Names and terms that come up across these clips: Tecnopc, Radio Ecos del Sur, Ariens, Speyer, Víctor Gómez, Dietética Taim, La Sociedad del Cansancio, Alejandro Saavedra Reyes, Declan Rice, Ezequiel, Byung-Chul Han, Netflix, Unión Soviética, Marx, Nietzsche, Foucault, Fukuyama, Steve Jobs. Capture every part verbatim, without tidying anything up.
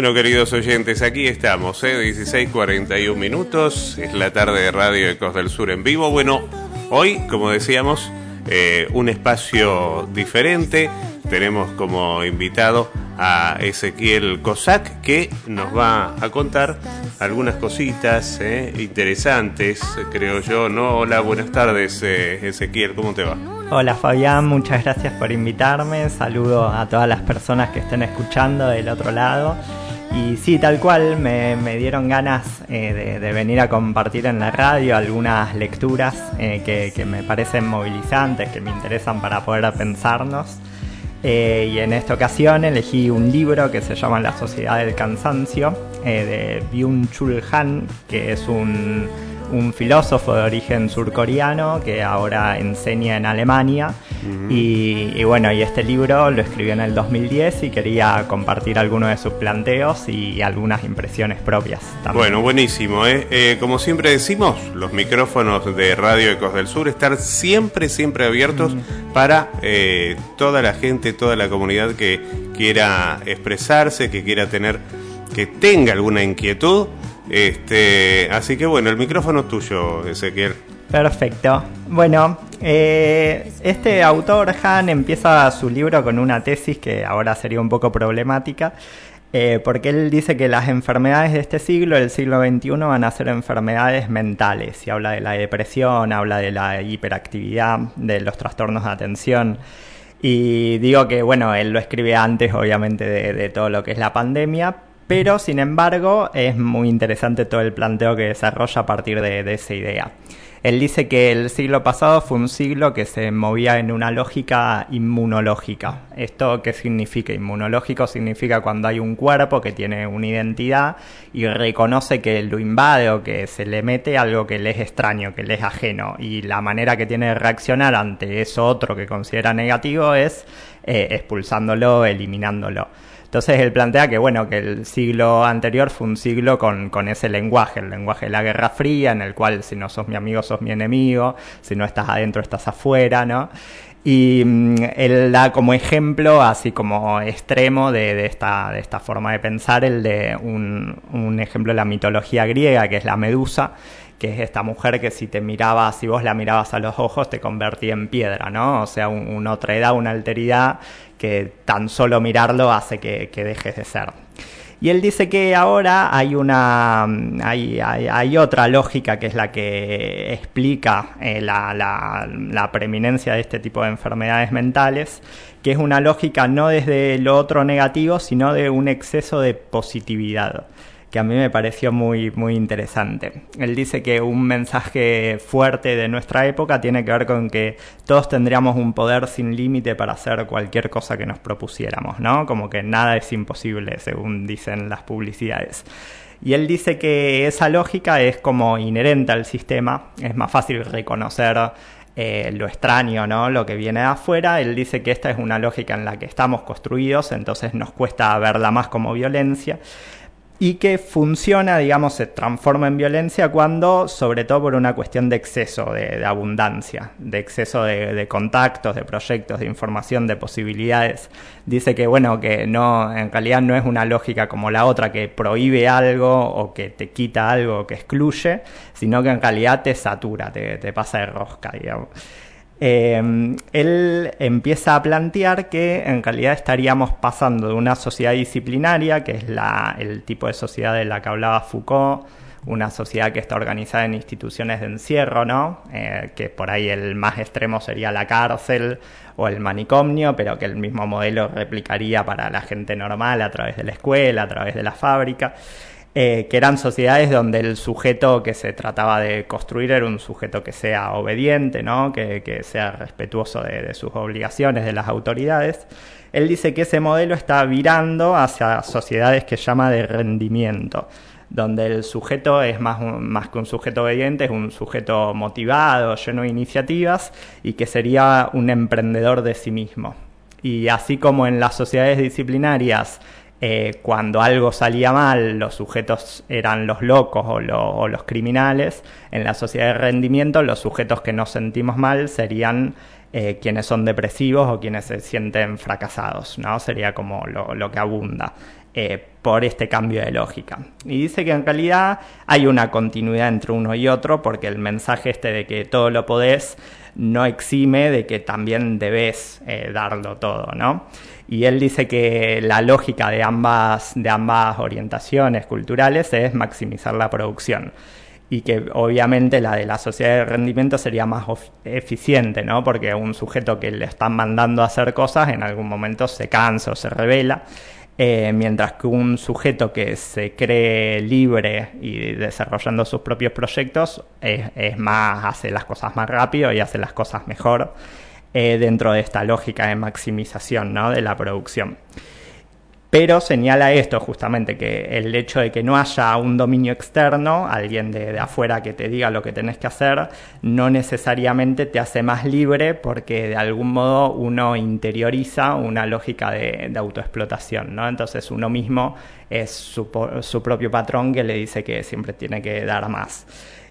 Bueno, queridos oyentes, aquí estamos, ¿eh? dieciséis cuarenta y un minutos, es la tarde de Radio Ecos del Sur en vivo. Bueno, hoy, como decíamos, eh, un espacio diferente. Tenemos como invitado a Ezequiel Cossack, que nos va a contar algunas cositas eh, interesantes, creo yo, ¿no? Hola, buenas tardes, eh, Ezequiel, ¿cómo te va? Hola, Fabián, muchas gracias por invitarme. Saludo a todas las personas que estén escuchando del otro lado. Y sí, tal cual, me, me dieron ganas eh, de, de venir a compartir en la radio algunas lecturas eh, que, que me parecen movilizantes, que me interesan para poder pensarnos. Eh, y en esta ocasión elegí un libro que se llama La Sociedad del Cansancio, eh, de Byung-Chul Han, que es un, un filósofo de origen surcoreano que ahora enseña en Alemania. Uh-huh. y, y bueno, y este libro lo escribió en el dos mil diez y quería compartir algunos de sus planteos y algunas impresiones propias también. Bueno, buenísimo, ¿eh? Eh, como siempre decimos, los micrófonos de Radio Ecos del Sur están siempre, siempre abiertos. Uh-huh. para eh, toda la gente, toda la comunidad que quiera expresarse, que quiera tener, que tenga alguna inquietud. Este, así que bueno, el micrófono es tuyo, Ezequiel. Perfecto. Bueno, eh, este autor, Han, empieza su libro con una tesis que ahora sería un poco problemática, eh, porque él dice que las enfermedades de este siglo, el siglo veintiuno, van a ser enfermedades mentales. Y habla de la depresión, habla de la hiperactividad, de los trastornos de atención. Y digo que, bueno, él lo escribe antes, obviamente, de, de todo lo que es la pandemia. Pero, sin embargo, es muy interesante todo el planteo que desarrolla a partir de, de esa idea. Él dice que el siglo pasado fue un siglo que se movía en una lógica inmunológica. ¿Esto qué significa? Inmunológico significa cuando hay un cuerpo que tiene una identidad y reconoce que lo invade o que se le mete algo que le es extraño, que le es ajeno. Y la manera que tiene de reaccionar ante eso otro que considera negativo es eh, expulsándolo, eliminándolo. Entonces él plantea que, bueno, que el siglo anterior fue un siglo con, con ese lenguaje, el lenguaje de la Guerra Fría, en el cual si no sos mi amigo sos mi enemigo, si no estás adentro estás afuera, ¿no? Y mmm, él da como ejemplo, así como extremo de, de, esta, de esta forma de pensar, el de un, un ejemplo de la mitología griega, que es la medusa, que es esta mujer que si te mirabas, si vos la mirabas a los ojos, te convertía en piedra, ¿no? O sea, un, una otredad, una alteridad que tan solo mirarlo hace que, que dejes de ser. Y él dice que ahora hay una hay, hay, hay otra lógica que es la que explica eh, la, la, la preeminencia de este tipo de enfermedades mentales, que es una lógica no desde lo otro negativo, sino de un exceso de positividad, que a mí me pareció muy, muy interesante. Él dice que un mensaje fuerte de nuestra época tiene que ver con que todos tendríamos un poder sin límite para hacer cualquier cosa que nos propusiéramos, ¿no? Como que nada es imposible, según dicen las publicidades. Y él dice que esa lógica es como inherente al sistema, es más fácil reconocer Eh, lo extraño, ¿no? Lo que viene de afuera. Él dice que esta es una lógica en la que estamos construidos, entonces nos cuesta verla más como violencia. Y que funciona, digamos, se transforma en violencia cuando, sobre todo por una cuestión de exceso, de, de abundancia, de exceso de, de contactos, de proyectos, de información, de posibilidades. Dice que, bueno, que no, en realidad no es una lógica como la otra que prohíbe algo o que te quita algo o que excluye, sino que en realidad te satura, te, te pasa de rosca, digamos. Eh, él empieza a plantear que en realidad estaríamos pasando de una sociedad disciplinaria, que es la, el tipo de sociedad de la que hablaba Foucault, una sociedad que está organizada en instituciones de encierro, ¿no? Eh, que por ahí el más extremo sería la cárcel o el manicomio, pero que el mismo modelo replicaría para la gente normal a través de la escuela, a través de la fábrica. Eh, que eran sociedades donde el sujeto que se trataba de construir era un sujeto que sea obediente, ¿no? que, que sea respetuoso de, de sus obligaciones, de las autoridades. Él dice que ese modelo está virando hacia sociedades que llama de rendimiento, donde el sujeto es más, un, más que un sujeto obediente, es un sujeto motivado, lleno de iniciativas, y que sería un emprendedor de sí mismo. Y así como en las sociedades disciplinarias, Eh, cuando algo salía mal, los sujetos eran los locos o, lo, o los criminales, en la sociedad de rendimiento los sujetos que nos sentimos mal serían eh, quienes son depresivos o quienes se sienten fracasados, ¿no? Sería como lo, lo que abunda eh, por este cambio de lógica. Y dice que en realidad hay una continuidad entre uno y otro, porque el mensaje este de que todo lo podés no exime de que también debés eh, darlo todo, ¿no? Y él dice que la lógica de ambas, de ambas orientaciones culturales es maximizar la producción, y que obviamente la de la sociedad de rendimiento sería más eficiente, ¿no? Porque un sujeto que le están mandando a hacer cosas en algún momento se cansa o se rebela, eh, mientras que un sujeto que se cree libre y desarrollando sus propios proyectos es, es más, hace las cosas más rápido y hace las cosas mejor eh, dentro de esta lógica de maximización, ¿no? De la producción. Pero señala esto justamente, que el hecho de que no haya un dominio externo, alguien de, de afuera que te diga lo que tenés que hacer, no necesariamente te hace más libre, porque de algún modo uno interioriza una lógica de, de autoexplotación, ¿no? Entonces uno mismo es su, su propio patrón que le dice que siempre tiene que dar más.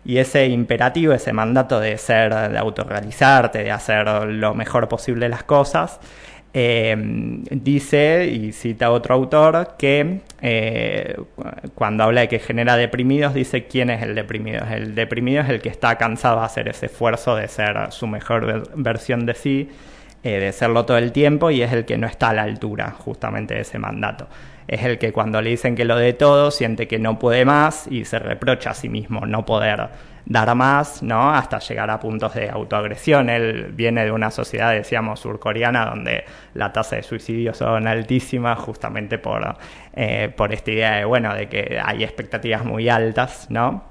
Y ese imperativo, ese mandato de ser, de autorrealizarte, de hacer lo mejor posible las cosas, Eh, dice, y cita otro autor, que eh, cuando habla de que genera deprimidos, dice: ¿quién es el deprimido? El deprimido es el que está cansado de hacer ese esfuerzo de ser su mejor versión de sí, eh, de serlo todo el tiempo, y es el que no está a la altura justamente de ese mandato. Es el que cuando le dicen que lo dé todo, siente que no puede más y se reprocha a sí mismo no poder dar más, ¿no? Hasta llegar a puntos de autoagresión. Él viene de una sociedad, decíamos, surcoreana, donde la tasa de suicidios son altísimas, justamente por, eh, por esta idea de, bueno, de que hay expectativas muy altas, ¿no?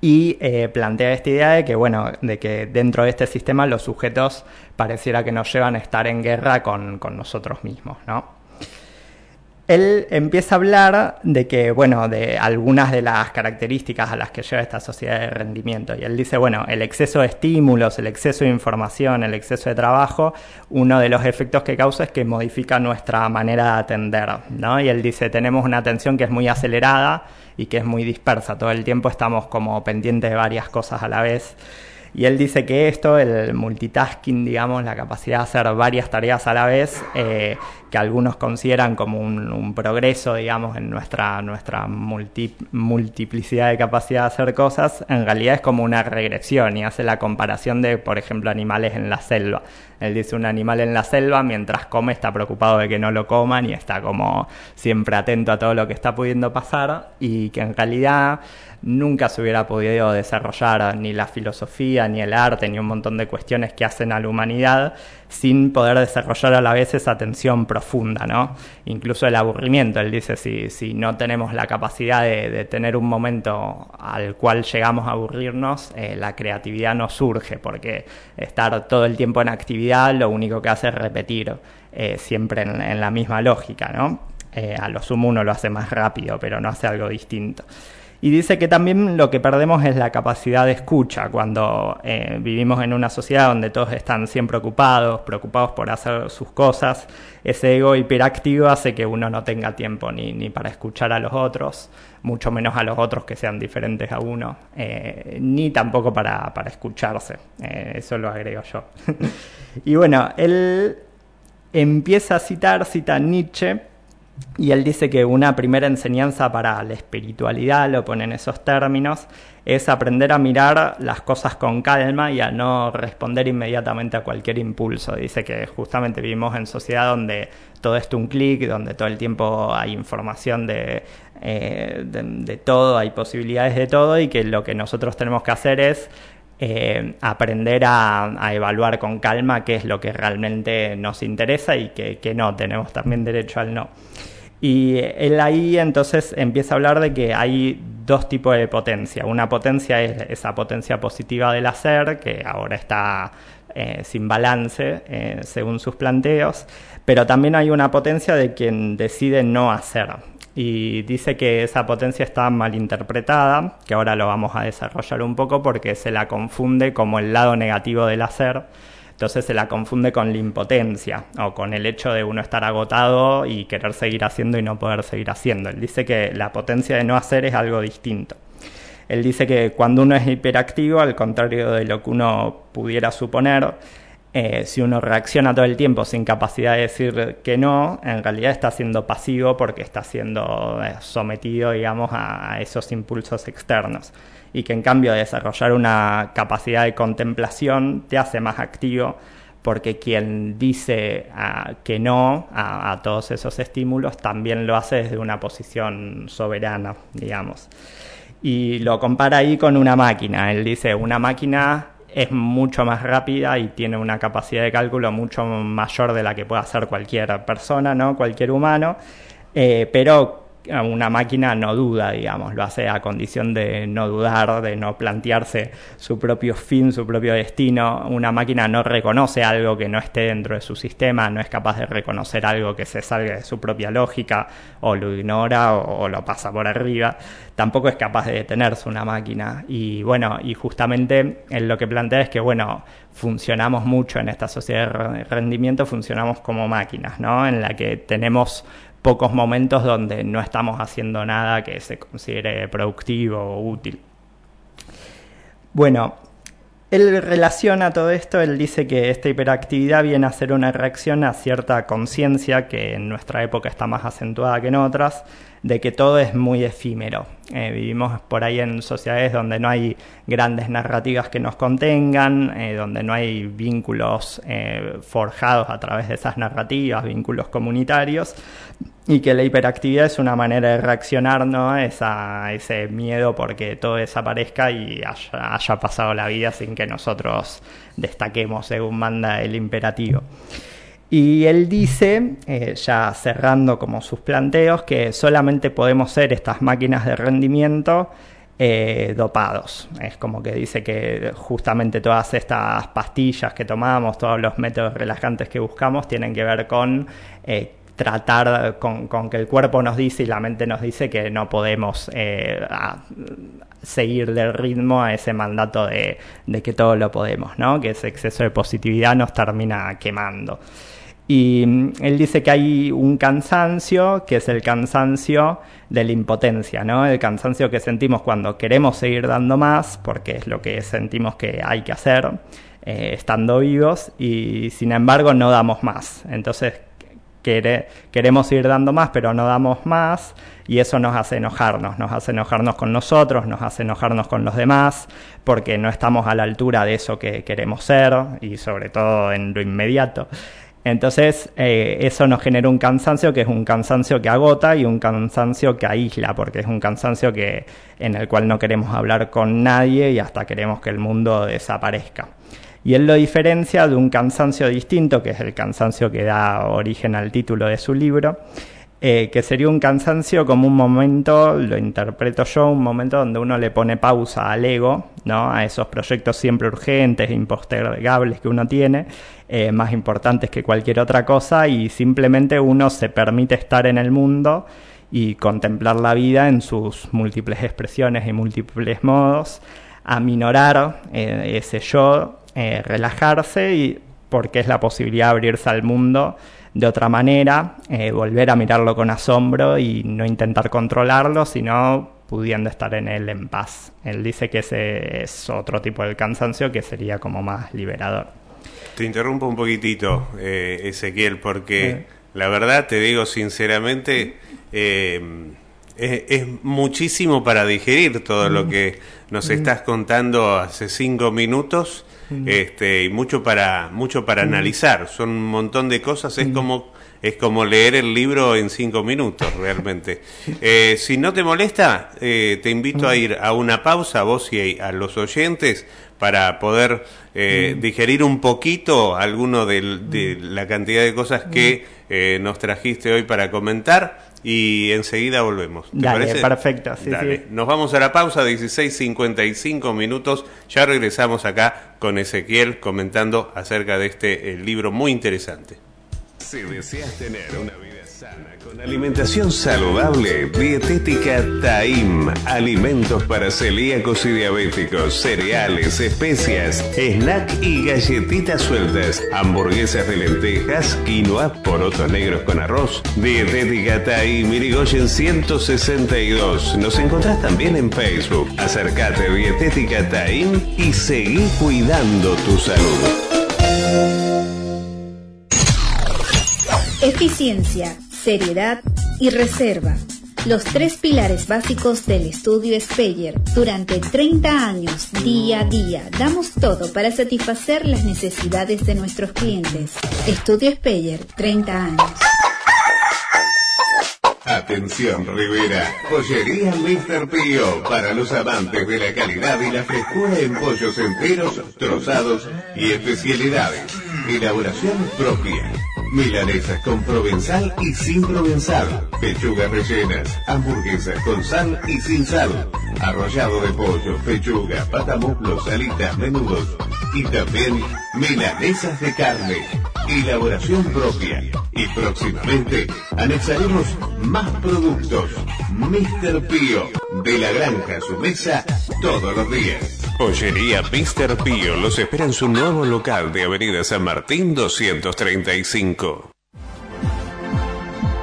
Y eh, plantea esta idea de que, bueno, de que dentro de este sistema los sujetos pareciera que nos llevan a estar en guerra con, con nosotros mismos, ¿no? Él empieza a hablar de que, bueno, de algunas de las características a las que lleva esta sociedad de rendimiento. Y él dice, bueno, el exceso de estímulos, el exceso de información, el exceso de trabajo, uno de los efectos que causa es que modifica nuestra manera de atender, ¿no? Y él dice, tenemos una atención que es muy acelerada y que es muy dispersa. Todo el tiempo estamos como pendientes de varias cosas a la vez. Y él dice que esto, el multitasking, digamos, la capacidad de hacer varias tareas a la vez, eh, que algunos consideran como un, un progreso, digamos, en nuestra, nuestra multi, multiplicidad de capacidad de hacer cosas, en realidad es como una regresión, y hace la comparación de, por ejemplo, animales en la selva. Él dice, un animal en la selva, mientras come, está preocupado de que no lo coman y está como siempre atento a todo lo que está pudiendo pasar, y que en realidad nunca se hubiera podido desarrollar ni la filosofía, ni el arte, ni un montón de cuestiones que hacen a la humanidad sin poder desarrollar a la vez esa atención profunda, ¿no? Incluso el aburrimiento, él dice, si, si no tenemos la capacidad de, de tener un momento al cual llegamos a aburrirnos, eh, la creatividad no surge, porque estar todo el tiempo en actividad lo único que hace es repetir eh, siempre en, en la misma lógica, ¿no? Eh, a lo sumo uno lo hace más rápido, pero no hace algo distinto. Y dice que también lo que perdemos es la capacidad de escucha. Cuando eh, vivimos en una sociedad donde todos están siempre ocupados, preocupados por hacer sus cosas, ese ego hiperactivo hace que uno no tenga tiempo ni, ni para escuchar a los otros, mucho menos a los otros que sean diferentes a uno, eh, ni tampoco para, para escucharse. Eh, eso lo agrego yo. Y bueno, él empieza a citar, cita Nietzsche, y él dice que una primera enseñanza para la espiritualidad, lo pone en esos términos, es aprender a mirar las cosas con calma y a no responder inmediatamente a cualquier impulso. Dice que justamente vivimos en sociedad donde todo es un clic, donde todo el tiempo hay información de, eh, de, de todo, hay posibilidades de todo, y que lo que nosotros tenemos que hacer es Eh, aprender a, a evaluar con calma qué es lo que realmente nos interesa y que, que no, tenemos también derecho al no. Y él ahí entonces empieza a hablar de que hay dos tipos de potencia. Una potencia es esa potencia positiva del hacer, que ahora está eh, sin balance eh, según sus planteos, pero también hay una potencia de quien decide no hacer. Y dice que esa potencia está mal interpretada, que ahora lo vamos a desarrollar un poco, porque se la confunde como el lado negativo del hacer. Entonces se la confunde con la impotencia o con el hecho de uno estar agotado y querer seguir haciendo y no poder seguir haciendo. Él dice que la potencia de no hacer es algo distinto. Él dice que cuando uno es hiperactivo, al contrario de lo que uno pudiera suponer, Eh, si uno reacciona todo el tiempo sin capacidad de decir que no, en realidad está siendo pasivo porque está siendo sometido, digamos, a esos impulsos externos. Y que en cambio desarrollar una capacidad de contemplación te hace más activo, porque quien dice a, que no a, a todos esos estímulos también lo hace desde una posición soberana, digamos. Y lo compara ahí con una máquina. Él dice, una máquina es mucho más rápida y tiene una capacidad de cálculo mucho mayor de la que puede hacer cualquier persona, ¿no? Cualquier humano, eh, pero una máquina no duda, digamos, lo hace a condición de no dudar, de no plantearse su propio fin, su propio destino. Una máquina no reconoce algo que no esté dentro de su sistema, no es capaz de reconocer algo que se salga de su propia lógica, o lo ignora o, o lo pasa por arriba. Tampoco es capaz de detenerse una máquina. Y bueno, y justamente él lo que plantea es que, bueno, funcionamos mucho en esta sociedad de rendimiento, funcionamos como máquinas, ¿no? En la que tenemos pocos momentos donde no estamos haciendo nada que se considere productivo o útil. Bueno, él relaciona todo esto, él dice que esta hiperactividad viene a ser una reacción a cierta conciencia, que en nuestra época está más acentuada que en otras, de que todo es muy efímero. Eh, vivimos por ahí en sociedades donde no hay grandes narrativas que nos contengan, eh, donde no hay vínculos eh, forjados a través de esas narrativas, vínculos comunitarios, y que la hiperactividad es una manera de reaccionar, ¿no?, a esa, ese miedo porque todo desaparezca y haya, haya pasado la vida sin que nosotros destaquemos, según manda el imperativo. Y él dice, eh, ya cerrando como sus planteos, que solamente podemos ser estas máquinas de rendimiento eh, dopados. Es como que dice que justamente todas estas pastillas que tomamos, todos los métodos relajantes que buscamos, tienen que ver con eh, tratar con, con que el cuerpo nos dice y la mente nos dice que no podemos eh, a, seguir del ritmo a ese mandato de, de que todo lo podemos, ¿no? Que ese exceso de positividad nos termina quemando. Y él dice que hay un cansancio, que es el cansancio de la impotencia, ¿no? El cansancio que sentimos cuando queremos seguir dando más, porque es lo que sentimos que hay que hacer eh, estando vivos, y sin embargo no damos más. Entonces quere, queremos seguir dando más, pero no damos más, y eso nos hace enojarnos, nos hace enojarnos con nosotros, nos hace enojarnos con los demás, porque no estamos a la altura de eso que queremos ser, y sobre todo en lo inmediato. Entonces eh, eso nos genera un cansancio que es un cansancio que agota y un cansancio que aísla, porque es un cansancio que, en el cual no queremos hablar con nadie y hasta queremos que el mundo desaparezca. Y él lo diferencia de un cansancio distinto, que es el cansancio que da origen al título de su libro, eh, que sería un cansancio como un momento, lo interpreto yo, un momento donde uno le pone pausa al ego, ¿no?, a esos proyectos siempre urgentes, impostergables que uno tiene, eh, más importantes que cualquier otra cosa, y simplemente uno se permite estar en el mundo y contemplar la vida en sus múltiples expresiones y múltiples modos, aminorar eh, ese yo, Eh, relajarse, y porque es la posibilidad de abrirse al mundo de otra manera, eh, volver a mirarlo con asombro y no intentar controlarlo, sino pudiendo estar en él en paz. Él dice que ese es otro tipo de cansancio que sería como más liberador. Te interrumpo un poquitito, eh, Ezequiel, porque ¿Eh? la verdad, te digo sinceramente, eh, es, es muchísimo para digerir todo lo que nos estás contando hace cinco minutos. Este, y mucho para mucho para mm. analizar, son un montón de cosas, es mm. como es como leer el libro en cinco minutos realmente. eh, si no te molesta, eh, te invito mm. a ir a una pausa, vos y a los oyentes, para poder eh, mm. digerir un poquito alguno de, de mm. la cantidad de cosas que mm. eh, nos trajiste hoy para comentar, y enseguida volvemos. ¿Te Dale, parece? Perfecto. Sí, Dale. Sí. Nos vamos a la pausa, dieciséis cincuenta y cinco minutos. Ya regresamos acá con Ezequiel comentando acerca de este eh, libro muy interesante. Si deseas tener una vida sana con alimentación saludable, Dietética Taim, alimentos para celíacos y diabéticos, cereales, especias, snack y galletitas sueltas, hamburguesas de lentejas, quinoa, porotos negros con arroz. Dietética Taim, Irigoyen ciento sesenta y dos. Nos encontrás también en Facebook. Acércate a Dietética Taim y seguí cuidando tu salud. Eficiencia, seriedad y reserva. Los tres pilares básicos del estudio Speyer. Durante treinta años, día a día, damos todo para satisfacer las necesidades de nuestros clientes. Estudio Speyer, treinta años. Atención Rivera, Pollería mister Pío, para los amantes de la calidad y la frescura en pollos enteros, trozados y especialidades. Elaboración propia. Milanesas con provenzal y sin provenzal, pechugas rellenas, hamburguesas con sal y sin sal, arrollado de pollo, pechuga, patamuslos, alitas, menudos y también milanesas de carne. Elaboración propia. Y próximamente anexaremos más productos. mister Pío, de la granja a su mesa todos los días. Pollería mister Pío los espera en su nuevo local de Avenida San Martín doscientos treinta y cinco.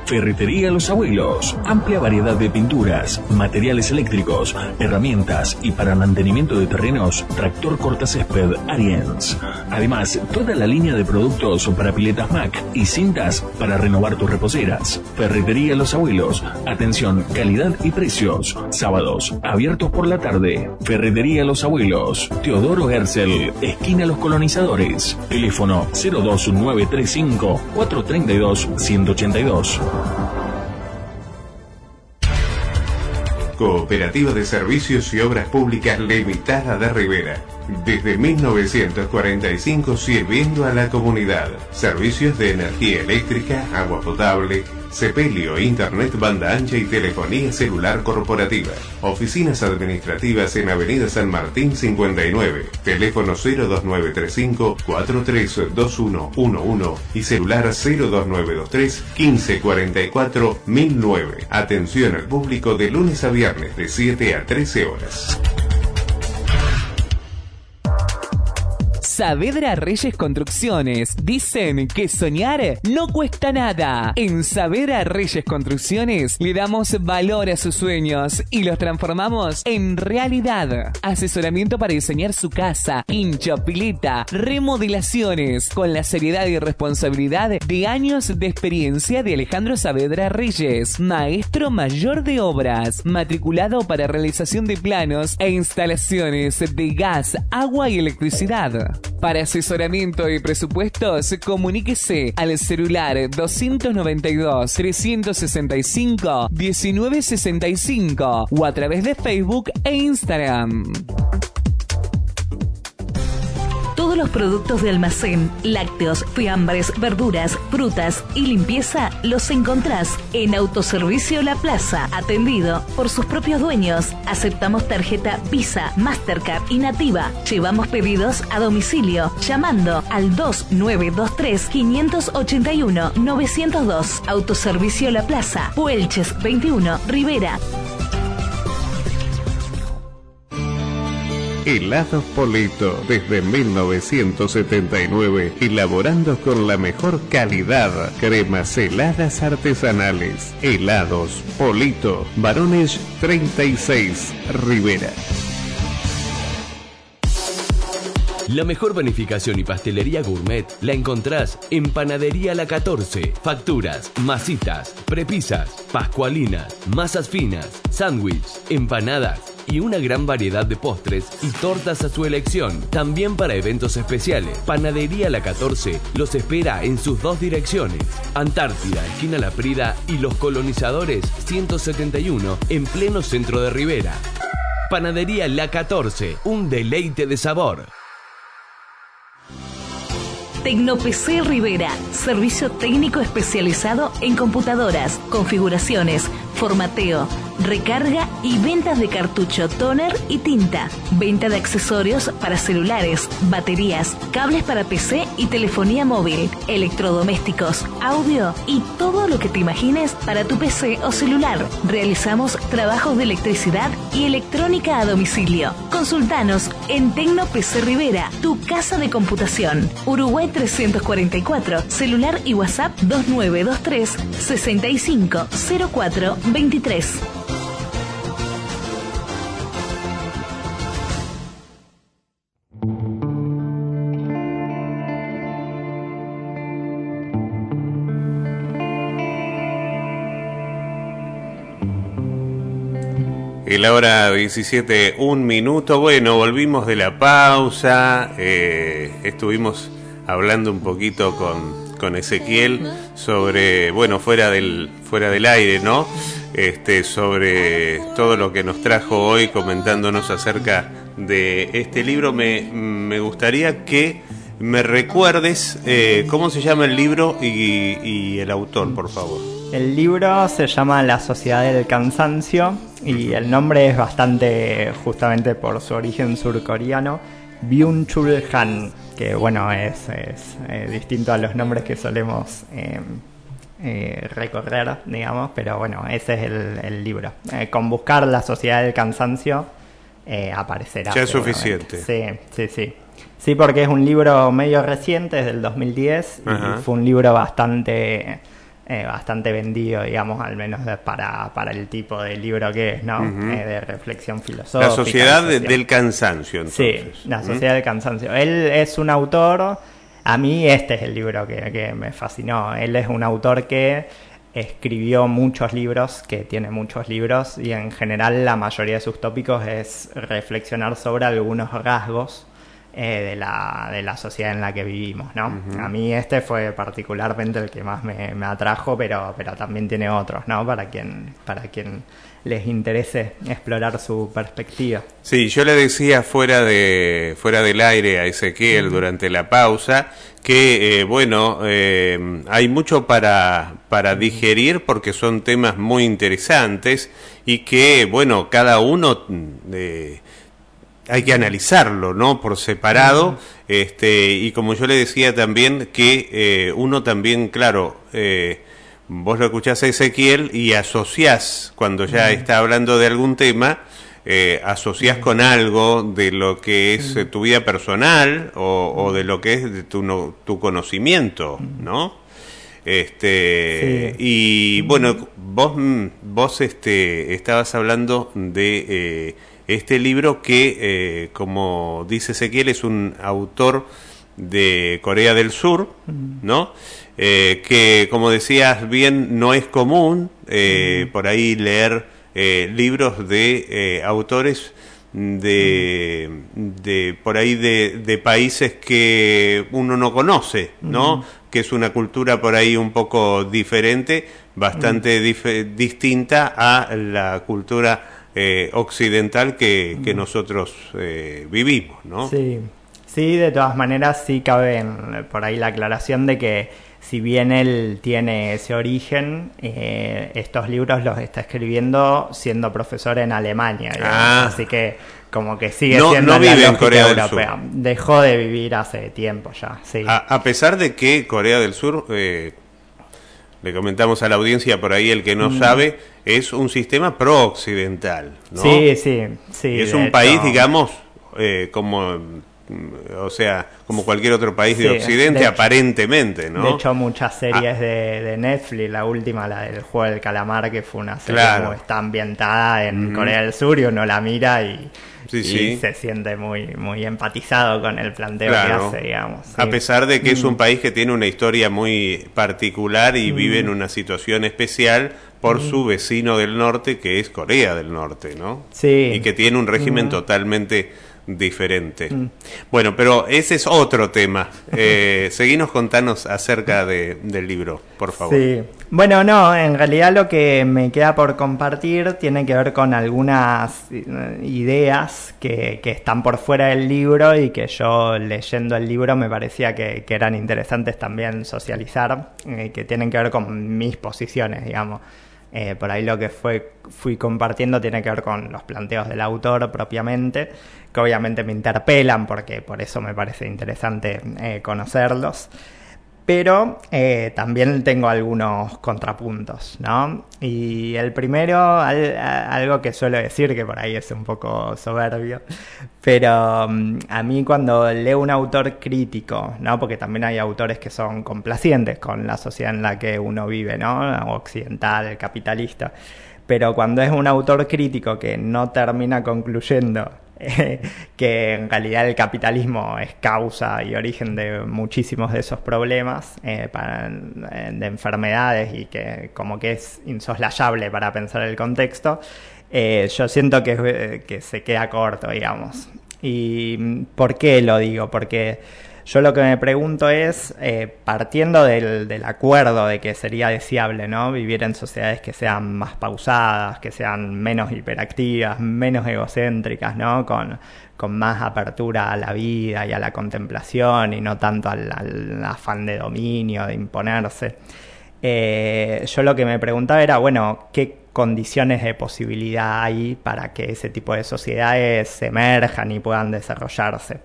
Ferretería Los Abuelos. Amplia variedad de pinturas, materiales eléctricos, herramientas y para mantenimiento de terrenos, tractor cortacésped Ariens. Además, toda la línea de productos para piletas Mac y cintas para renovar tus reposeras. Ferretería Los Abuelos. Atención, calidad y precios. Sábados, abiertos por la tarde. Ferretería Los Abuelos. Teodoro Herzl, esquina Los Colonizadores. Teléfono cero dos nueve tres cinco cuatro tres dos uno ocho dos. Cooperativa de Servicios y Obras Públicas Limitada de Rivera. Desde mil novecientos cuarenta y cinco sirviendo a la comunidad. Servicios de energía eléctrica, agua potable, sepelio, internet, banda ancha y telefonía celular corporativa. Oficinas administrativas en Avenida San Martín cincuenta y nueve. Teléfono cero dos nueve tres cinco cuatro tres dos uno uno uno y celular cero dos nueve dos tres uno cinco cuatro cuatro cero cero nueve. Atención al público de lunes a viernes de siete a trece horas. Saavedra Reyes Construcciones. Dicen que soñar no cuesta nada. En Saavedra Reyes Construcciones le damos valor a sus sueños y los transformamos en realidad. Asesoramiento para diseñar su casa, hincha, pileta, remodelaciones, con la seriedad y responsabilidad de años de experiencia de Alejandro Saavedra Reyes, maestro mayor de obras, matriculado para realización de planos e instalaciones de gas, agua y electricidad. Para asesoramiento y presupuestos, comuníquese al celular doscientos noventa y dos trescientos sesenta y cinco diecinueve sesenta y cinco o a través de Facebook e Instagram. Todos los productos de almacén, lácteos, fiambres, verduras, frutas y limpieza los encontrás en Autoservicio La Plaza, atendido por sus propios dueños. Aceptamos tarjeta Visa, Mastercard y Nativa. Llevamos pedidos a domicilio llamando al dos nueve dos tres cinco ocho uno nueve cero dos. Autoservicio La Plaza, Puelches veintiuno, Rivera. Helados Polito, desde mil novecientos setenta y nueve, elaborando con la mejor calidad, cremas heladas artesanales. Helados Polito, Barones treinta y seis, Rivera. La mejor panificación y pastelería gourmet la encontrás en Panadería La catorce. Facturas, masitas, prepisas, pascualinas, masas finas, sándwiches, empanadas y una gran variedad de postres y tortas a su elección. También para eventos especiales. Panadería La catorce los espera en sus dos direcciones. Antártida, esquina La Prida y Los Colonizadores ciento setenta y uno, en pleno centro de Rivera. Panadería La catorce, un deleite de sabor. Tecnopc Rivera, servicio técnico especializado en computadoras, configuraciones, formateo, recarga y ventas de cartucho, tóner y tinta. Venta de accesorios para celulares, baterías, cables para P C y telefonía móvil, electrodomésticos, audio y todo lo que te imagines para tu P C o celular. Realizamos trabajos de electricidad y electrónica a domicilio. Consultanos en Tecnopc Rivera, tu casa de computación. Uruguay trescientos cuarenta y cuatro, celular y WhatsApp dos nueve dos tres sesenta y cinco cero cuatro veintitrés. que la hora diecisiete, un minuto. Bueno, volvimos de la pausa, eh, estuvimos hablando un poquito con, con Ezequiel sobre, bueno, fuera del, fuera del aire, ¿no? Este, sobre todo lo que nos trajo hoy comentándonos acerca de este libro. Me, me gustaría que me recuerdes eh, cómo se llama el libro y, y el autor, por favor. El libro se llama La Sociedad del Cansancio y el nombre es bastante, justamente por su origen surcoreano, Byung-Chul Han, que bueno, es, es eh, distinto a los nombres que solemos eh, eh, recorrer, digamos, pero bueno, ese es el, el libro. Eh, con buscar La Sociedad del Cansancio eh, aparecerá. Ya es suficiente. Sí, sí, sí. Sí, porque es un libro medio reciente, es del dos mil diez, y fue un libro bastante... Eh, bastante vendido, digamos, al menos de, para, para el tipo de libro que es, ¿no? Uh-huh. eh, de reflexión filosófica. La Sociedad de, del Cansancio, entonces. Sí, La Sociedad uh-huh. del Cansancio. Él es un autor, a mí este es el libro que, que me fascinó. Él es un autor que escribió muchos libros, que tiene muchos libros, y en general la mayoría de sus tópicos es reflexionar sobre algunos rasgos Eh, de, la, de la sociedad en la que vivimos, ¿no? Uh-huh. A mí este fue particularmente el que más me, me atrajo, pero, pero también tiene otros, ¿no? Para quien, para quien les interese explorar su perspectiva. Sí, yo le decía fuera de fuera del aire a Ezequiel uh-huh. durante la pausa que, eh, bueno, eh, hay mucho para, para digerir porque son temas muy interesantes y que, bueno, cada uno... Eh, hay que analizarlo, ¿no? Por separado, este, y como yo le decía también que eh, uno también, claro, eh, vos lo escuchás a Ezequiel y asociás, cuando ya está hablando de algún tema, eh, asociás con algo de lo que es eh, tu vida personal o, o de lo que es de tu, no, tu conocimiento, ¿no? Este sí. Y bueno, vos, vos este, estabas hablando de... Eh, este libro que, eh, como dice Ezequiel, es un autor de Corea del Sur, ¿no? Eh, que, como decías bien, no es común eh, por ahí leer eh, libros de eh, autores de, de por ahí de, de países que uno no conoce, ¿no? Uh-huh. Que es una cultura por ahí un poco diferente, bastante dif- distinta a la cultura Eh, occidental que, que nosotros eh, vivimos, ¿no? Sí, sí, de todas maneras sí cabe en, por ahí la aclaración de que si bien él tiene ese origen, eh, estos libros los está escribiendo siendo profesor en Alemania, digamos, ah. así que como que sigue no, siendo no vive la en Corea europea. Del Sur. Dejó de vivir hace tiempo ya, sí. A, a pesar de que Corea del Sur... Eh, le comentamos a la audiencia por ahí, el que no sabe, es un sistema pro-occidental, ¿no? Sí, sí, sí. Es un país, hecho, digamos, eh, como, o sea, como cualquier otro país sí, de Occidente, de hecho, aparentemente, ¿no? De hecho, muchas series ah. de, de Netflix, la última, la del Juego del Calamar, que fue una serie claro. que está ambientada en mm. Corea del Sur y uno la mira y... Sí, y sí. se siente muy muy empatizado con el planteo claro. que hace, digamos. Sí. A pesar de que mm. es un país que tiene una historia muy particular y mm. vive en una situación especial por mm. su vecino del norte, que es Corea del Norte, ¿no? Sí. Y que tiene un régimen mm. totalmente diferente. Mm. Bueno, pero ese es otro tema. Eh, seguinos contanos acerca de, del libro, por favor. Sí. Bueno, no, en realidad lo que me queda por compartir tiene que ver con algunas ideas que, que están por fuera del libro y que yo leyendo el libro me parecía que, que eran interesantes también socializar, eh, que tienen que ver con mis posiciones, digamos. Eh, por ahí lo que fue, fui compartiendo tiene que ver con los planteos del autor propiamente, que obviamente me interpelan porque por eso me parece interesante eh, conocerlos. Pero eh, también tengo algunos contrapuntos, ¿no? Y el primero, al, a, algo que suelo decir, que por ahí es un poco soberbio, pero um, a mí cuando leo un autor crítico, ¿no? Porque también hay autores que son complacientes con la sociedad en la que uno vive, ¿no? Occidental, capitalista. Pero cuando es un autor crítico que no termina concluyendo que en realidad el capitalismo es causa y origen de muchísimos de esos problemas eh, para, de enfermedades y que como que es insoslayable para pensar el contexto, eh, yo siento que, que se queda corto, digamos. ¿Y por qué lo digo? Porque yo lo que me pregunto es, eh, partiendo del, del acuerdo de que sería deseable, ¿no?, vivir en sociedades que sean más pausadas, que sean menos hiperactivas, menos egocéntricas, ¿no?, con, con más apertura a la vida y a la contemplación y no tanto al, al afán de dominio, de imponerse. Eh, yo lo que me preguntaba era, bueno, ¿qué condiciones de posibilidad hay para que ese tipo de sociedades emerjan y puedan desarrollarse?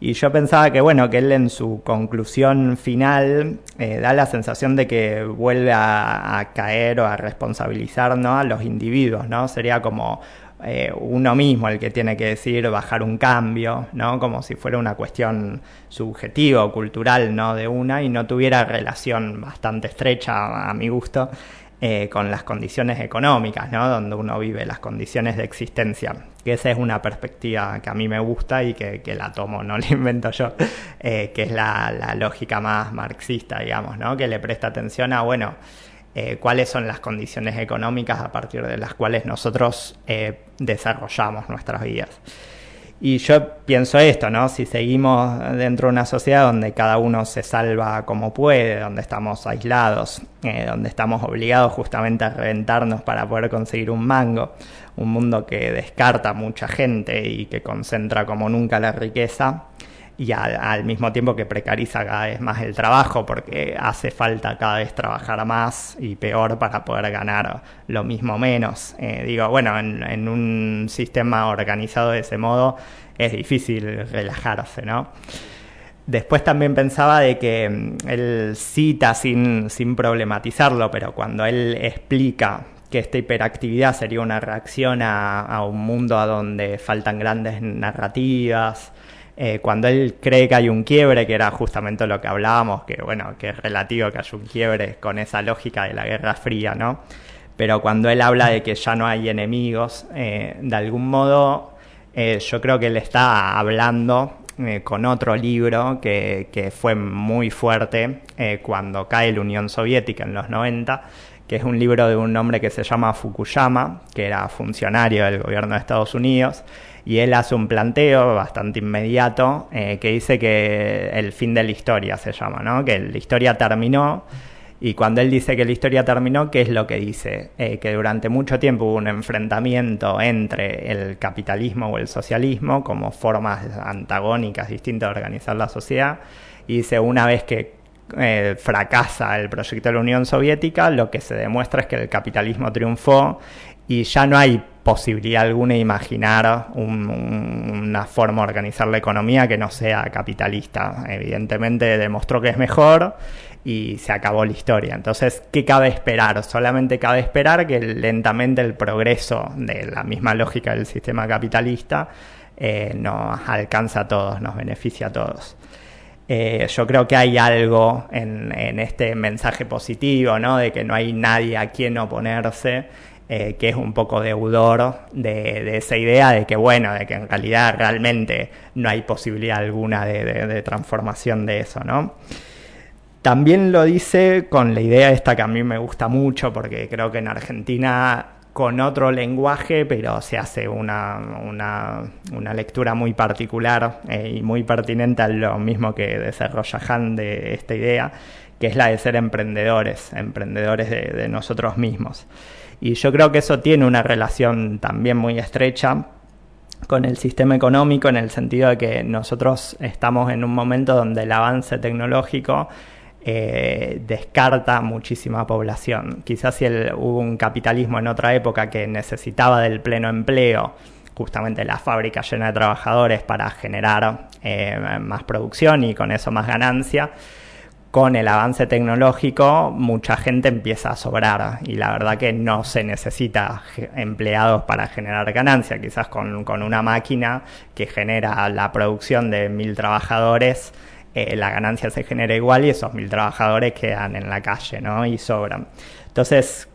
Y yo pensaba que, bueno, que él en su conclusión final eh, da la sensación de que vuelve a, a caer o a responsabilizar, ¿no?, a los individuos, ¿no? Sería como eh, uno mismo el que tiene que decir bajar un cambio, ¿no?, como si fuera una cuestión subjetiva o cultural, ¿no?, de una, y no tuviera relación bastante estrecha, a mi gusto, eh, con las condiciones económicas, ¿no?, donde uno vive, las condiciones de existencia. Que esa es una perspectiva que a mí me gusta y que, que la tomo, no la invento yo, eh, que es la, la lógica más marxista, digamos, ¿no?, que le presta atención a, bueno, eh, cuáles son las condiciones económicas a partir de las cuales nosotros eh, desarrollamos nuestras vidas. Y yo pienso esto, ¿no?, si seguimos dentro de una sociedad donde cada uno se salva como puede, donde estamos aislados, eh, donde estamos obligados justamente a reventarnos para poder conseguir un mango, un mundo que descarta mucha gente y que concentra como nunca la riqueza, y al, al mismo tiempo que precariza cada vez más el trabajo, porque hace falta cada vez trabajar más y peor para poder ganar lo mismo menos. Eh, digo, bueno, en, en un sistema organizado de ese modo es difícil relajarse, ¿no? Después también pensaba de que él cita sin, sin problematizarlo, pero cuando él explica que esta hiperactividad sería una reacción a, a un mundo a donde faltan grandes narrativas, Eh, cuando él cree que hay un quiebre, que era justamente lo que hablábamos, que bueno, que es relativo que haya un quiebre con esa lógica de la Guerra Fría, ¿no? Pero cuando él habla de que ya no hay enemigos, eh, de algún modo eh, yo creo que él está hablando eh, con otro libro que, que fue muy fuerte eh, cuando cae la Unión Soviética en los noventa, que es un libro de un hombre que se llama Fukuyama, que era funcionario del gobierno de Estados Unidos, y él hace un planteo bastante inmediato eh, que dice que el fin de la historia se llama, ¿no?, que la historia terminó. Y cuando él dice que la historia terminó, ¿qué es lo que dice? Eh, que durante mucho tiempo hubo un enfrentamiento entre el capitalismo o el socialismo como formas antagónicas distintas de organizar la sociedad, y dice, una vez que Eh, fracasa el proyecto de la Unión Soviética, lo que se demuestra es que el capitalismo triunfó y ya no hay posibilidad alguna de imaginar un, un, una forma de organizar la economía que no sea capitalista. Evidentemente demostró que es mejor y se acabó la historia. Entonces, ¿qué cabe esperar? Solamente cabe esperar que lentamente el progreso de la misma lógica del sistema capitalista eh, nos alcanza a todos, nos beneficia a todos. Eh, yo creo que hay algo en, en este mensaje positivo, ¿no?, de que no hay nadie a quien oponerse, eh, que es un poco deudor de, de esa idea de que, bueno, de que en realidad realmente no hay posibilidad alguna de, de, de transformación de eso, ¿no? También lo dice con la idea esta que a mí me gusta mucho, porque creo que en Argentina, con otro lenguaje, pero se hace una, una, una lectura muy particular eh, y muy pertinente a lo mismo que desarrolla Han de esta idea, que es la de ser emprendedores, emprendedores de, de nosotros mismos. Y yo creo que eso tiene una relación también muy estrecha con el sistema económico, en el sentido de que nosotros estamos en un momento donde el avance tecnológico Eh, descarta muchísima población. Quizás si el, hubo un capitalismo en otra época que necesitaba del pleno empleo, justamente la fábrica llena de trabajadores para generar eh, más producción y con eso más ganancia, con el avance tecnológico mucha gente empieza a sobrar y la verdad que no se necesita empleados para generar ganancia. Quizás con, con una máquina que genera la producción de mil trabajadores, Eh, la ganancia se genera igual y esos mil trabajadores quedan en la calle, ¿no?, y sobran. Entonces,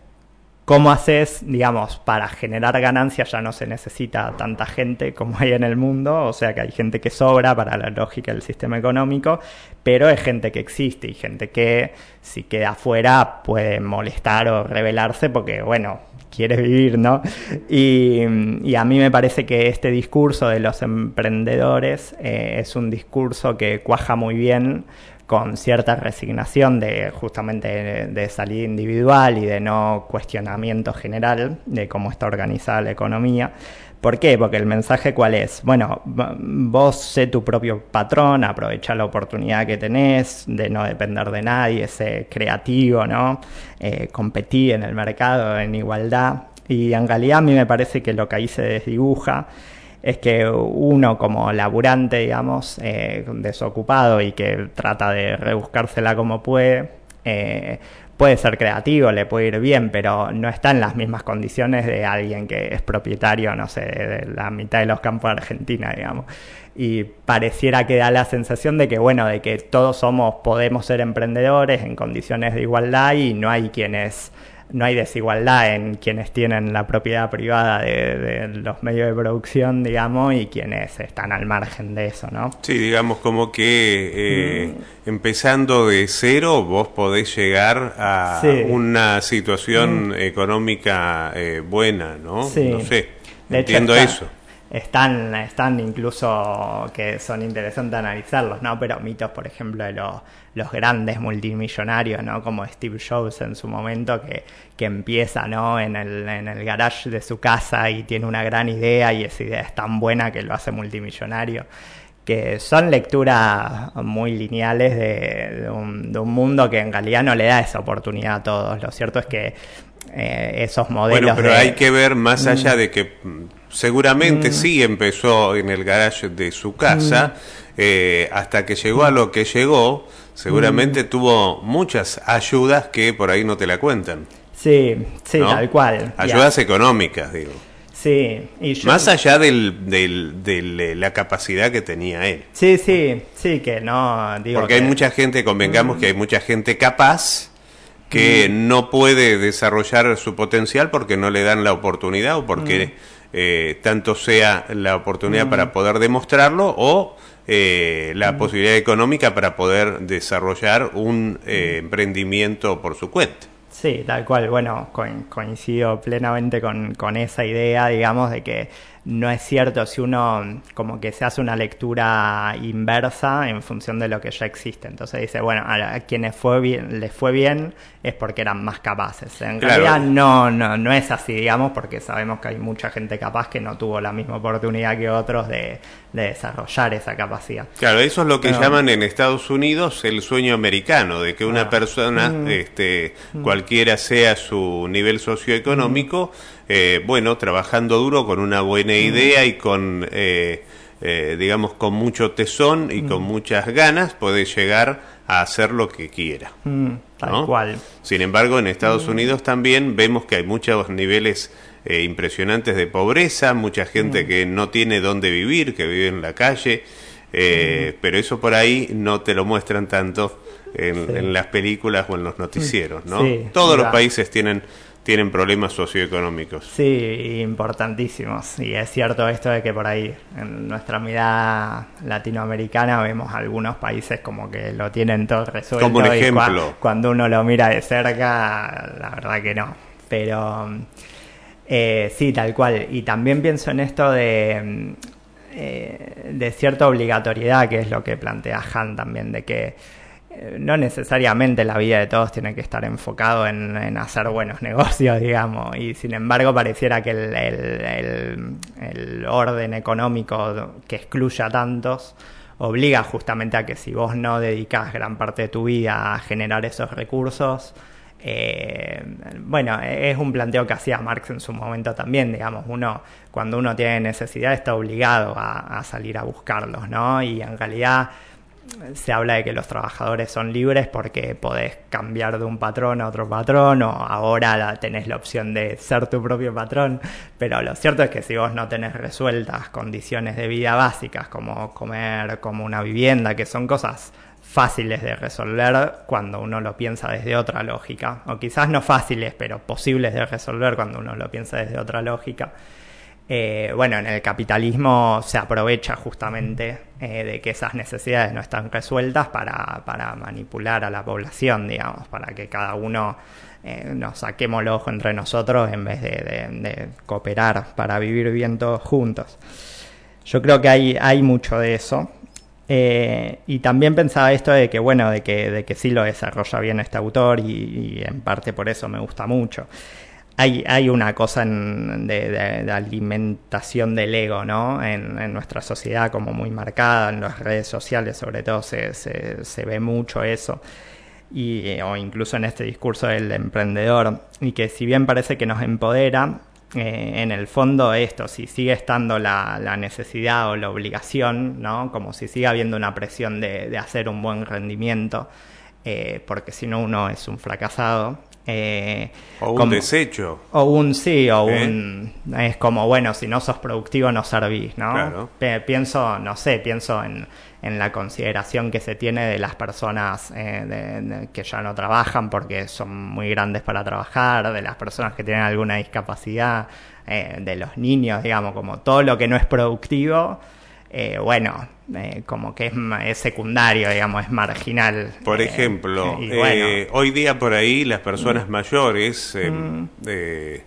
¿cómo haces, digamos, para generar ganancia? Ya no se necesita tanta gente como hay en el mundo, o sea que hay gente que sobra para la lógica del sistema económico, pero es gente que existe y gente que, si queda afuera, puede molestar o rebelarse porque, bueno, quiere vivir, ¿no? Y, y a mí me parece que este discurso de los emprendedores eh, es un discurso que cuaja muy bien con cierta resignación de justamente de salida individual y de no cuestionamiento general de cómo está organizada la economía. ¿Por qué? Porque el mensaje, ¿cuál es? Bueno, vos sé tu propio patrón, aprovecha la oportunidad que tenés de no depender de nadie, sé creativo, ¿no? Eh, competí en el mercado en igualdad. Y en realidad a mí me parece que lo que ahí se desdibuja es que uno como laburante, digamos, eh, desocupado y que trata de rebuscársela como puede, eh, puede ser creativo, le puede ir bien, pero no está en las mismas condiciones de alguien que es propietario, no sé, de la mitad de los campos de Argentina, digamos. Y pareciera que da la sensación de que, bueno, de que todos somos, podemos ser emprendedores en condiciones de igualdad y no hay quienes... No hay desigualdad en quienes tienen la propiedad privada de, de los medios de producción, digamos, y quienes están al margen de eso, ¿no? Sí, digamos como que eh, mm. empezando de cero vos podés llegar a sí. una situación mm. económica eh, buena, ¿no? Sí. No sé, de entiendo hecho, está, eso. Están, están incluso que son interesantes analizarlos, ¿no? Pero mitos, por ejemplo, de los... los grandes multimillonarios, ¿no? Como Steve Jobs en su momento, que, que empieza, ¿no? en el, en el garage de su casa y tiene una gran idea y esa idea es tan buena que lo hace multimillonario, que son lecturas muy lineales de, de, un, de un mundo que en realidad no le da esa oportunidad a todos. Lo cierto es que eh, esos modelos... Bueno, pero de... hay que ver más mm. allá de que seguramente mm. sí empezó en el garage de su casa, mm. eh, hasta que llegó a lo que llegó. Seguramente mm. tuvo muchas ayudas que por ahí no te la cuentan. Sí, sí, ¿no? Tal cual. Ayudas yeah. económicas, digo. Sí. Y yo... Más allá del, del, del, de la capacidad que tenía él. Sí, sí, sí, que no... digo Porque que... hay mucha gente, convengamos mm. que hay mucha gente capaz... que mm. no puede desarrollar su potencial porque no le dan la oportunidad o porque mm. eh, tanto sea la oportunidad mm. para poder demostrarlo o eh, la mm. posibilidad económica para poder desarrollar un eh, emprendimiento por su cuenta. Sí, tal cual. Bueno, co- coincido plenamente con, con esa idea, digamos, de que no es cierto si uno como que se hace una lectura inversa en función de lo que ya existe. Entonces dice, bueno, a quienes fue bien, les fue bien es porque eran más capaces. En claro. realidad no, no, no es así, digamos, porque sabemos que hay mucha gente capaz que no tuvo la misma oportunidad que otros de, de desarrollar esa capacidad. Claro, eso es lo que Pero, llaman en Estados Unidos el sueño americano, de que una bueno, persona, mm, este, mm, cualquier quiera sea su nivel socioeconómico, eh, bueno, trabajando duro con una buena idea y con, eh, eh, digamos, con mucho tesón y mm. con muchas ganas, puede llegar a hacer lo que quiera. Mm, tal ¿no? cual. Sin embargo, en Estados mm. Unidos también vemos que hay muchos niveles eh, impresionantes de pobreza, mucha gente mm. que no tiene dónde vivir, que vive en la calle, eh, mm. pero eso por ahí no te lo muestran tanto. En, sí. en las películas o en los noticieros, ¿no? Sí, Todos claro. los países tienen, tienen problemas socioeconómicos. Sí, importantísimos. Y es cierto esto de que por ahí, en nuestra mirada latinoamericana, vemos algunos países como que lo tienen todo resuelto. Como un ejemplo. Cua- cuando uno lo mira de cerca, la verdad que no. Pero eh, sí, tal cual. Y también pienso en esto de, eh, de cierta obligatoriedad, que es lo que plantea Han también, de que no necesariamente la vida de todos tiene que estar enfocado en, en hacer buenos negocios, digamos, y sin embargo pareciera que el, el, el, el orden económico que excluya a tantos obliga justamente a que si vos no dedicás gran parte de tu vida a generar esos recursos, eh, bueno, es un planteo que hacía Marx en su momento también, digamos, uno cuando uno tiene necesidad está obligado a, a salir a buscarlos, ¿no? Y en realidad se habla de que los trabajadores son libres porque podés cambiar de un patrón a otro patrón o ahora tenés la opción de ser tu propio patrón, pero lo cierto es que si vos no tenés resueltas condiciones de vida básicas como comer, como una vivienda, que son cosas fáciles de resolver cuando uno lo piensa desde otra lógica, o quizás no fáciles pero posibles de resolver cuando uno lo piensa desde otra lógica, eh, bueno, en el capitalismo se aprovecha justamente eh, de que esas necesidades no están resueltas para, para manipular a la población, digamos, para que cada uno eh, nos saquemos el ojo entre nosotros en vez de, de, de cooperar para vivir bien todos juntos. Yo creo que hay, hay mucho de eso. Eh, y también pensaba esto de que, bueno, de que, de que sí lo desarrolla bien este autor y, y en parte por eso me gusta mucho. Hay, hay una cosa en, de, de, de alimentación del ego, ¿no? En, en nuestra sociedad como muy marcada, en las redes sociales sobre todo se, se, se ve mucho eso. Y, o incluso en este discurso del emprendedor. Y que si bien parece que nos empodera, Eh, en el fondo esto, si sigue estando la, la necesidad o la obligación, ¿no? Como si sigue habiendo una presión de, de hacer un buen rendimiento, eh, porque si no uno es un fracasado. Eh, o un como, desecho. O un sí, o ¿Eh? un... Es como, bueno, si no sos productivo no servís, ¿no? Claro. P- pienso, no sé, pienso en, en la consideración que se tiene de las personas eh, de, de, que ya no trabajan porque son muy grandes para trabajar, de las personas que tienen alguna discapacidad, eh, de los niños, digamos, como todo lo que no es productivo, eh, bueno, eh, como que es, es secundario, digamos, es marginal. Por eh, ejemplo, eh, bueno. eh, hoy día por ahí las personas mm. mayores eh, mm. eh,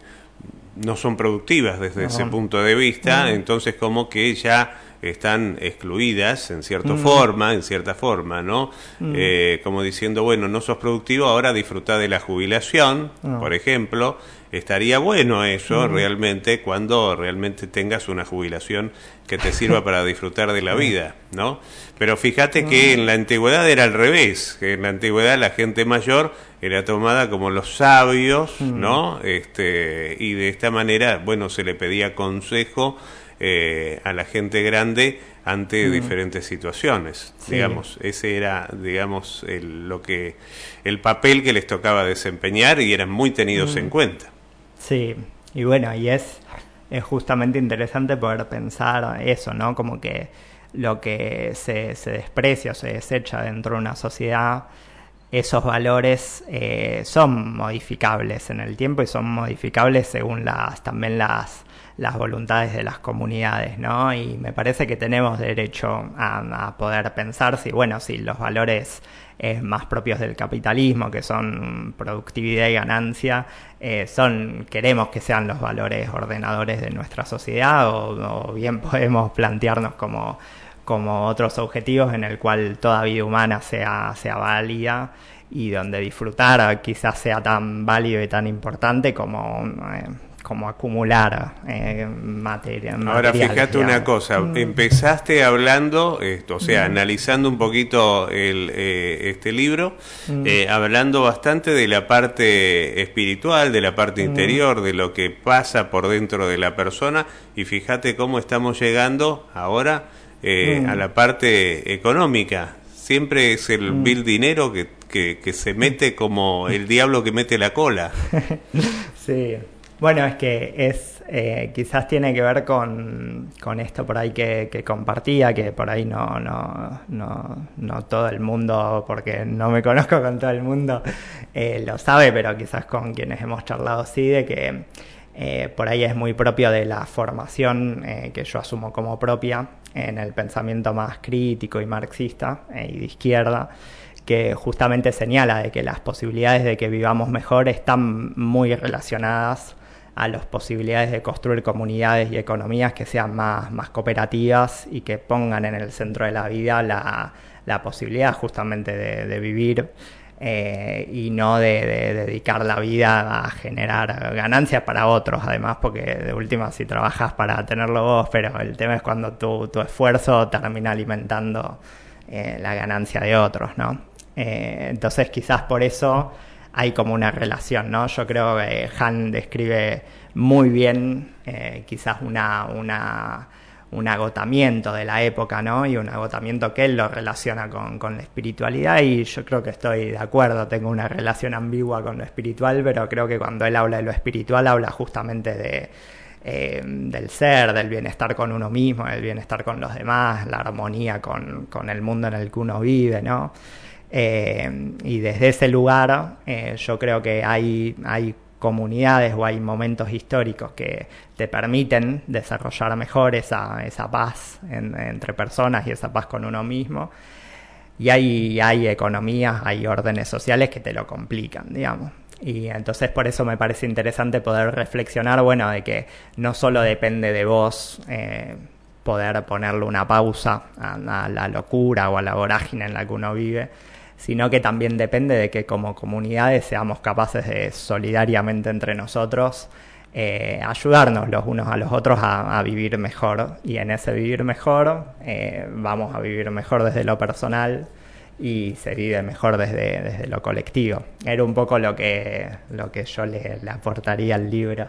no son productivas desde no. ese punto de vista, mm. entonces como que ya están excluidas en cierta mm. forma, en cierta forma, ¿no? Mm. Eh, como diciendo, bueno, no sos productivo, ahora disfrutá de la jubilación, no. por ejemplo. Estaría bueno eso mm. realmente cuando realmente tengas una jubilación que te sirva para disfrutar de la vida, ¿no? Pero fíjate que en la antigüedad era al revés, que en la antigüedad la gente mayor era tomada como los sabios, mm. ¿no? Este, y de esta manera, bueno, se le pedía consejo Eh, a la gente grande ante mm. diferentes situaciones, sí. digamos, ese era, digamos, el, lo que, el papel que les tocaba desempeñar y eran muy tenidos mm. en cuenta. Sí, y bueno, y es, es justamente interesante poder pensar eso, ¿no? Como que lo que se, se desprecia o se desecha dentro de una sociedad, esos valores eh, son modificables en el tiempo y son modificables según las, también las las voluntades de las comunidades, ¿no? Y me parece que tenemos derecho a, a poder pensar si, bueno, si los valores eh, más propios del capitalismo, que son productividad y ganancia, eh, son, queremos que sean los valores ordenadores de nuestra sociedad, o, o bien podemos plantearnos como, como otros objetivos en el cual toda vida humana sea, sea válida y donde disfrutar quizás sea tan válido y tan importante como... Eh, como acumular eh, materia. Ahora fíjate digamos. Una cosa, mm. empezaste hablando, esto, o sea, mm. analizando un poquito el, eh, este libro, mm. eh, hablando bastante de la parte espiritual, de la parte interior, mm. de lo que pasa por dentro de la persona, y fíjate cómo estamos llegando ahora eh, mm. a la parte económica. Siempre es el mm. vil dinero que, que, que se mete como el diablo que mete la cola. Sí. Bueno, es que es eh, quizás tiene que ver con, con esto por ahí que, que compartía, que por ahí no, no, no, no todo el mundo, porque no me conozco con todo el mundo, eh, lo sabe, pero quizás con quienes hemos charlado sí, de que eh, por ahí es muy propio de la formación eh, que yo asumo como propia en el pensamiento más crítico y marxista eh, y de izquierda, que justamente señala de que las posibilidades de que vivamos mejor están muy relacionadas a las posibilidades de construir comunidades y economías que sean más, más cooperativas y que pongan en el centro de la vida la, la posibilidad justamente de, de vivir eh, y no de, de dedicar la vida a generar ganancias para otros, además, porque de última si trabajas para tenerlo vos, pero el tema es cuando tu, tu esfuerzo termina alimentando eh, la ganancia de otros, ¿no? Eh, entonces quizás por eso hay como una relación, ¿no? Yo creo que Han describe muy bien eh, quizás una, una, un agotamiento de la época, ¿no? Y un agotamiento que él lo relaciona con, con la espiritualidad, y yo creo que estoy de acuerdo, tengo una relación ambigua con lo espiritual, pero creo que cuando él habla de lo espiritual habla justamente de, eh, del ser, del bienestar con uno mismo, del bienestar con los demás, la armonía con, con el mundo en el que uno vive, ¿no? Eh, y desde ese lugar eh, yo creo que hay, hay comunidades o hay momentos históricos que te permiten desarrollar mejor esa, esa paz en, entre personas y esa paz con uno mismo. Y hay, hay economías, hay órdenes sociales que te lo complican, digamos. Y entonces por eso me parece interesante poder reflexionar, bueno, de que no solo depende de vos eh, poder ponerle una pausa a, a la locura o a la vorágine en la que uno vive, sino que también depende de que como comunidades seamos capaces de solidariamente entre nosotros eh, ayudarnos los unos a los otros a, a vivir mejor. Y en ese vivir mejor eh, vamos a vivir mejor desde lo personal, y se vive mejor desde, desde lo colectivo. Era un poco lo que, lo que yo le, le aportaría al libro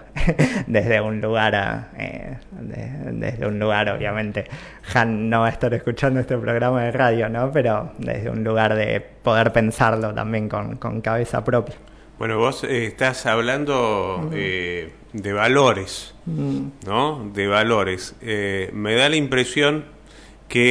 desde un lugar, a, eh, de, desde un lugar, obviamente, Han no va a estar escuchando este programa de radio, ¿no? Pero desde un lugar de poder pensarlo también con, con cabeza propia. Bueno, vos eh, estás hablando uh-huh. eh, de valores, uh-huh. ¿no? De valores. Eh, me da la impresión... que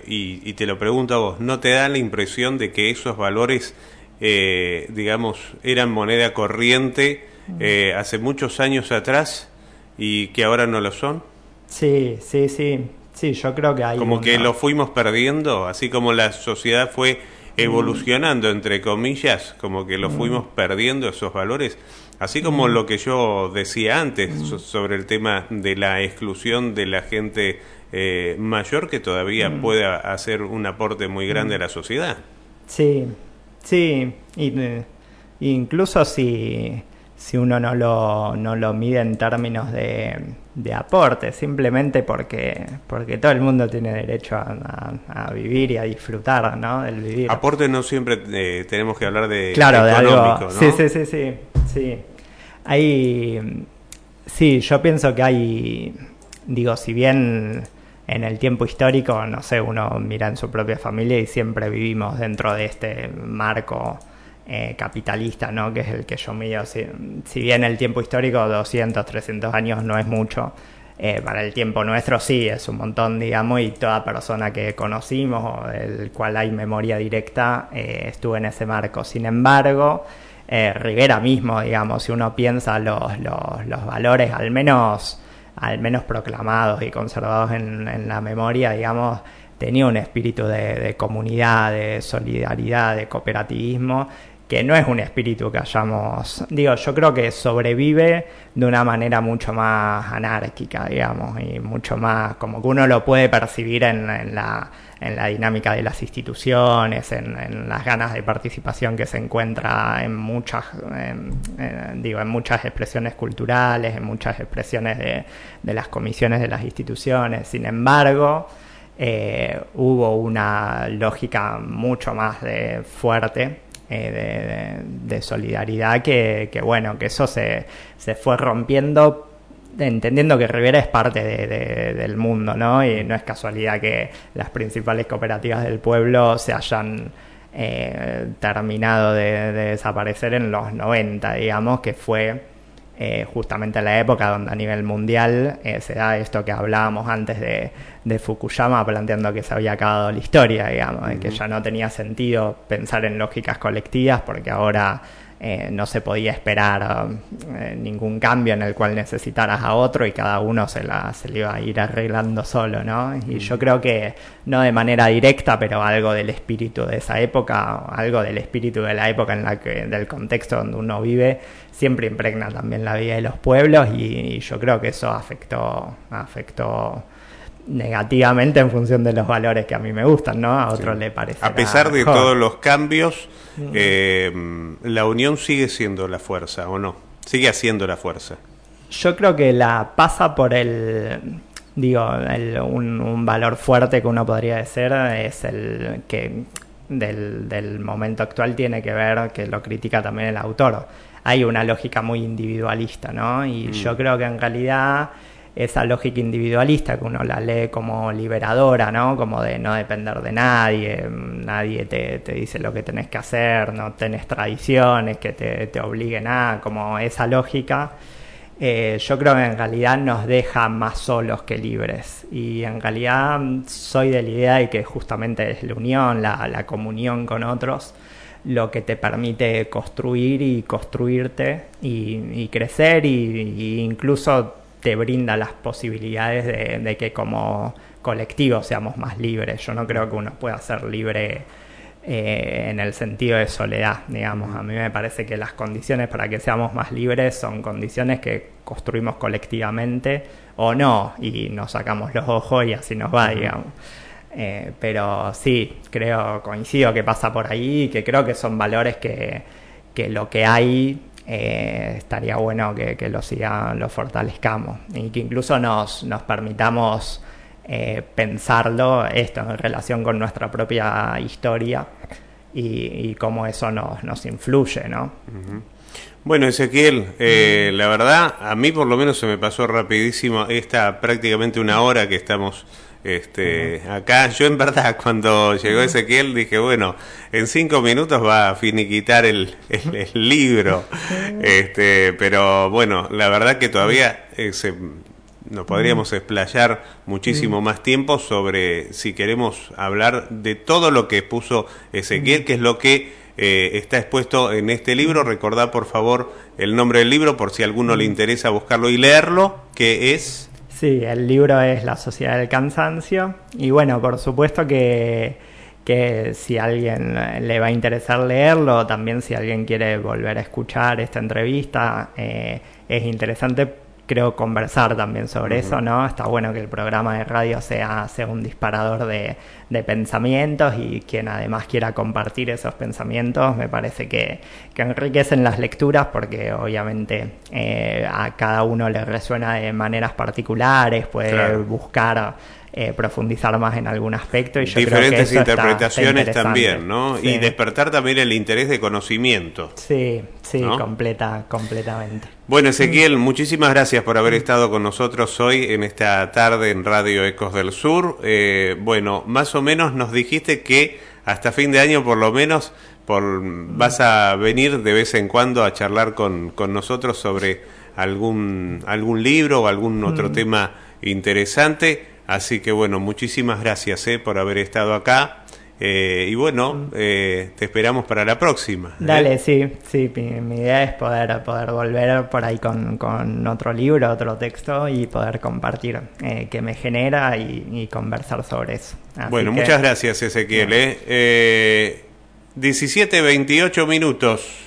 eh, y, y te lo pregunto a vos, ¿no te da la impresión de que esos valores, eh, digamos, eran moneda corriente eh, hace muchos años atrás y que ahora no lo son? Sí, sí, sí, sí, yo creo que hay... Como una... que lo fuimos perdiendo, así como la sociedad fue evolucionando, mm. entre comillas, como que lo mm. fuimos perdiendo esos valores, así como mm. lo que yo decía antes mm. sobre el tema de la exclusión de la gente... Eh, mayor que todavía mm. pueda hacer un aporte muy grande mm. a la sociedad. Sí, sí, y, incluso si, si uno no lo, no lo mide en términos de, de aporte, simplemente porque, porque todo el mundo tiene derecho a, a, a vivir y a disfrutar, ¿no? Del vivir. Aporte no siempre eh, tenemos que hablar de claro, económico, de algo. ¿No? Sí, sí, sí, sí, sí. Hay, sí, yo pienso que hay, digo, si bien... en el tiempo histórico, no sé, uno mira en su propia familia y siempre vivimos dentro de este marco eh, capitalista, ¿no? Que es el que yo mido. Si, si bien el tiempo histórico, doscientos, trescientos años no es mucho, eh, para el tiempo nuestro sí es un montón, digamos, y toda persona que conocimos o del cual hay memoria directa eh, estuvo en ese marco. Sin embargo, eh, Rivera mismo, digamos, si uno piensa los, los, los valores, al menos... al menos proclamados y conservados en, en la memoria, digamos, tenía un espíritu de, de comunidad, de solidaridad, de cooperativismo, que no es un espíritu que hayamos... Digo, yo creo que sobrevive de una manera mucho más anárquica, digamos, y mucho más... como que uno lo puede percibir en, en, la, en la dinámica de las instituciones, en, en las ganas de participación que se encuentra en muchas... En, en, digo, en muchas expresiones culturales, en muchas expresiones de, de las comisiones de las instituciones. Sin embargo... Eh, hubo una lógica mucho más de, fuerte... Eh, de, de, de solidaridad que, que bueno, que eso se, se fue rompiendo, entendiendo que Rivera es parte de, de, del mundo, ¿no? Y no es casualidad que las principales cooperativas del pueblo se hayan eh, terminado de, de desaparecer en los noventa, digamos, que fue eh, justamente la época donde a nivel mundial eh, se da esto que hablábamos antes de, de Fukuyama, planteando que se había acabado la historia, digamos, uh-huh. de que ya no tenía sentido pensar en lógicas colectivas porque ahora eh, no se podía esperar eh, ningún cambio en el cual necesitaras a otro y cada uno se la se le iba a ir arreglando solo, ¿no? Uh-huh. Y yo creo que, no de manera directa, pero algo del espíritu de esa época, algo del espíritu de la época en la que, del contexto donde uno vive, siempre impregna también la vida de los pueblos y, y yo creo que eso afectó afectó... negativamente en función de los valores que a mí me gustan, ¿no? A otros sí. le parece. A pesar de mejor. Todos los cambios, eh, la unión sigue siendo la fuerza, ¿o no? Sigue haciendo la fuerza. Yo creo que la pasa por el... Digo, el, un, un valor fuerte que uno podría decir es el que del, del momento actual tiene que ver, que lo critica también el autor. Hay una lógica muy individualista, ¿no? Y mm. yo creo que en realidad... esa lógica individualista que uno la lee como liberadora, ¿no? Como de no depender de nadie, nadie te, te dice lo que tenés que hacer, no tenés tradiciones que te, te obliguen a, como esa lógica, eh, yo creo que en realidad nos deja más solos que libres. Y en realidad soy de la idea de que justamente es la unión, la, la comunión con otros, lo que te permite construir y construirte y, y crecer y, y incluso te brinda las posibilidades de, de que como colectivo seamos más libres. Yo no creo que uno pueda ser libre eh, en el sentido de soledad, digamos. A mí me parece que las condiciones para que seamos más libres son condiciones que construimos colectivamente o no, y nos sacamos los ojos y así nos va, digamos. Eh, pero sí, creo, coincido que pasa por ahí y que creo que son valores que, que lo que hay eh, estaría bueno que, que lo siga, lo fortalezcamos y que incluso nos, nos permitamos eh, pensarlo esto en relación con nuestra propia historia y, y cómo eso nos, nos influye, ¿no? Uh-huh. Bueno, Ezequiel, eh, la verdad, a mí por lo menos se me pasó rapidísimo esta prácticamente una hora que estamos... Este, uh-huh. Acá yo en verdad cuando llegó Ezequiel dije, bueno, en cinco minutos va a finiquitar el, el, el libro, uh-huh. este, pero bueno, la verdad que todavía eh, se, nos podríamos uh-huh. explayar muchísimo uh-huh. más tiempo sobre si queremos hablar de todo lo que puso Ezequiel, uh-huh. que es lo que eh, está expuesto en este libro. Recordá por favor el nombre del libro por si a alguno le interesa buscarlo y leerlo, que es... Sí, el libro es La Sociedad del Cansancio y bueno, por supuesto que, que si a alguien le va a interesar leerlo, también si alguien quiere volver a escuchar esta entrevista, eh, es interesante, creo, conversar también sobre uh-huh. eso, ¿no? Está bueno que el programa de radio sea, sea un disparador de, de pensamientos y quien además quiera compartir esos pensamientos, me parece que, que enriquecen las lecturas porque obviamente eh, a cada uno le resuena de maneras particulares, puede claro. buscar, eh, profundizar más en algún aspecto y yo diferentes creo que eso interpretaciones está, está también, ¿no? Sí. Y despertar también el interés de conocimiento. Sí, sí, ¿no? completa, completamente. Bueno, Ezequiel, muchísimas gracias por haber estado con nosotros hoy en esta tarde en Radio Ecos del Sur. Eh, bueno, más o menos nos dijiste que hasta fin de año por lo menos por, vas a venir de vez en cuando a charlar con, con nosotros sobre algún, algún libro o algún otro mm. tema interesante. Así que bueno, muchísimas gracias eh, por haber estado acá. Eh, y bueno, eh, te esperamos para la próxima. Dale, ¿eh? sí, sí. Mi, mi idea es poder poder volver por ahí con, con otro libro, otro texto y poder compartir eh, qué me genera y, y conversar sobre eso. Así bueno, que... muchas gracias, Ezequiel. Eh. Eh, diecisiete veintiocho minutos.